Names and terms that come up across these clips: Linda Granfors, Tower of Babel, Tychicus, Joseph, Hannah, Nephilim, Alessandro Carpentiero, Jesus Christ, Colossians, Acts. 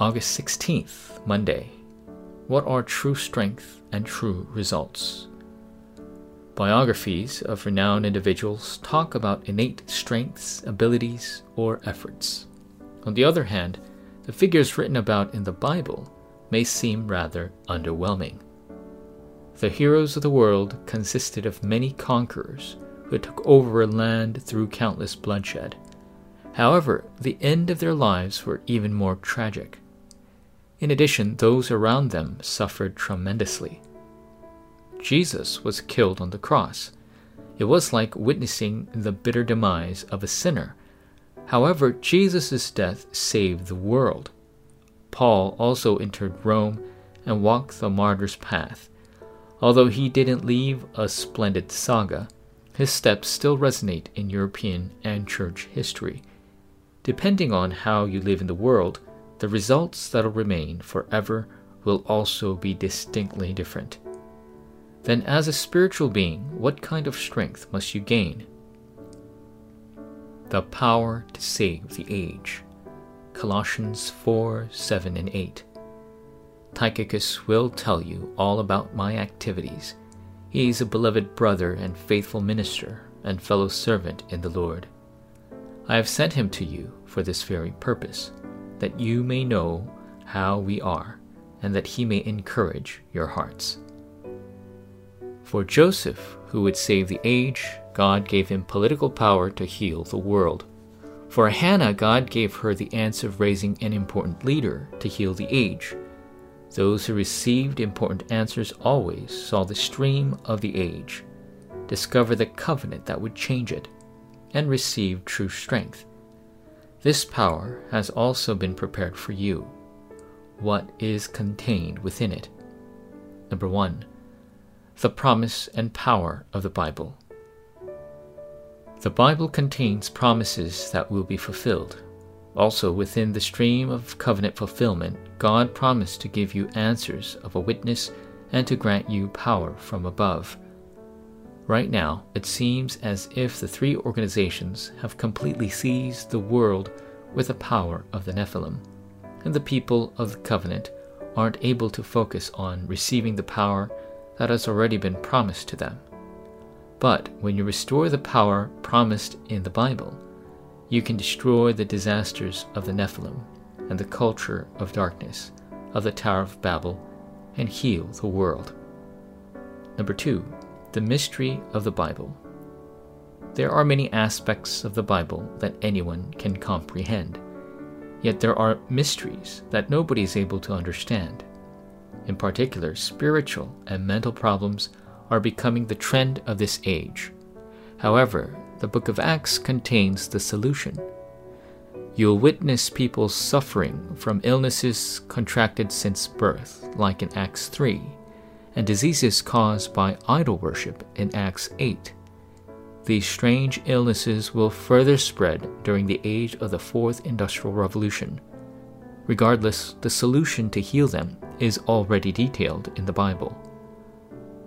August 16th, Monday. What are true strength and true results? Biographies of renowned individuals talk about innate strengths, abilities, or efforts. On the other hand, the figures written about in the Bible may seem rather underwhelming. The heroes of the world consisted of many conquerors who took over a land through countless bloodshed. However, the end of their lives were even more tragic. In addition, those around them suffered tremendously. Jesus was killed on the cross. It was like witnessing the bitter demise of a sinner. However, Jesus' death saved the world. Paul also entered Rome and walked the martyr's path. Although he didn't leave a splendid saga, his steps still resonate in European and church history. Depending on how you live in the world, the results that'll remain forever will also be distinctly different. Then, as a spiritual being, what kind of strength must you gain? The power to save the age. Colossians 4, 7, and 8. Tychicus will tell you all about my activities. He is a beloved brother and faithful minister and fellow servant in the Lord. I have sent him to you for this very purpose, that you may know how we are, and that he may encourage your hearts. For Joseph, who would save the age, God gave him political power to heal the world. For Hannah, God gave her the answer of raising an important leader to heal the age. Those who received important answers always saw the stream of the age, discover the covenant that would change it, and receive true strength. This power has also been prepared for you. What is contained within it? Number 1. The promise and power of the Bible. The Bible contains promises that will be fulfilled. Also, within the stream of covenant fulfillment, God promised to give you answers of a witness and to grant you power from above. Right now, it seems as if the three organizations have completely seized the world with the power of the Nephilim, and the people of the covenant aren't able to focus on receiving the power that has already been promised to them. But when you restore the power promised in the Bible, you can destroy the disasters of the Nephilim and the culture of darkness of the Tower of Babel and heal the world. Number 2. The mystery of the Bible. There are many aspects of the Bible that anyone can comprehend, yet there are mysteries that nobody is able to understand. In particular, spiritual and mental problems are becoming the trend of this age. However, the book of Acts contains the solution. You'll witness people suffering from illnesses contracted since birth, like in Acts 3. And diseases caused by idol worship in Acts 8. These strange illnesses will further spread during the age of the Fourth Industrial Revolution. Regardless, the solution to heal them is already detailed in the Bible.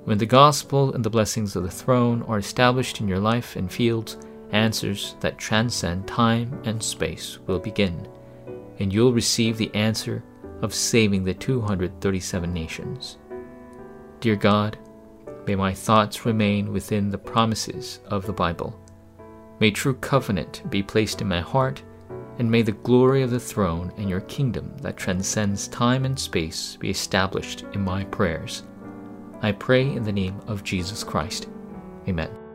When the gospel and the blessings of the throne are established in your life and fields, answers that transcend time and space will begin, and you'll receive the answer of saving the 237 nations. Dear God, may my thoughts remain within the promises of the Bible. May true covenant be placed in my heart, and may the glory of the throne and your kingdom that transcends time and space be established in my prayers. I pray in the name of Jesus Christ. Amen.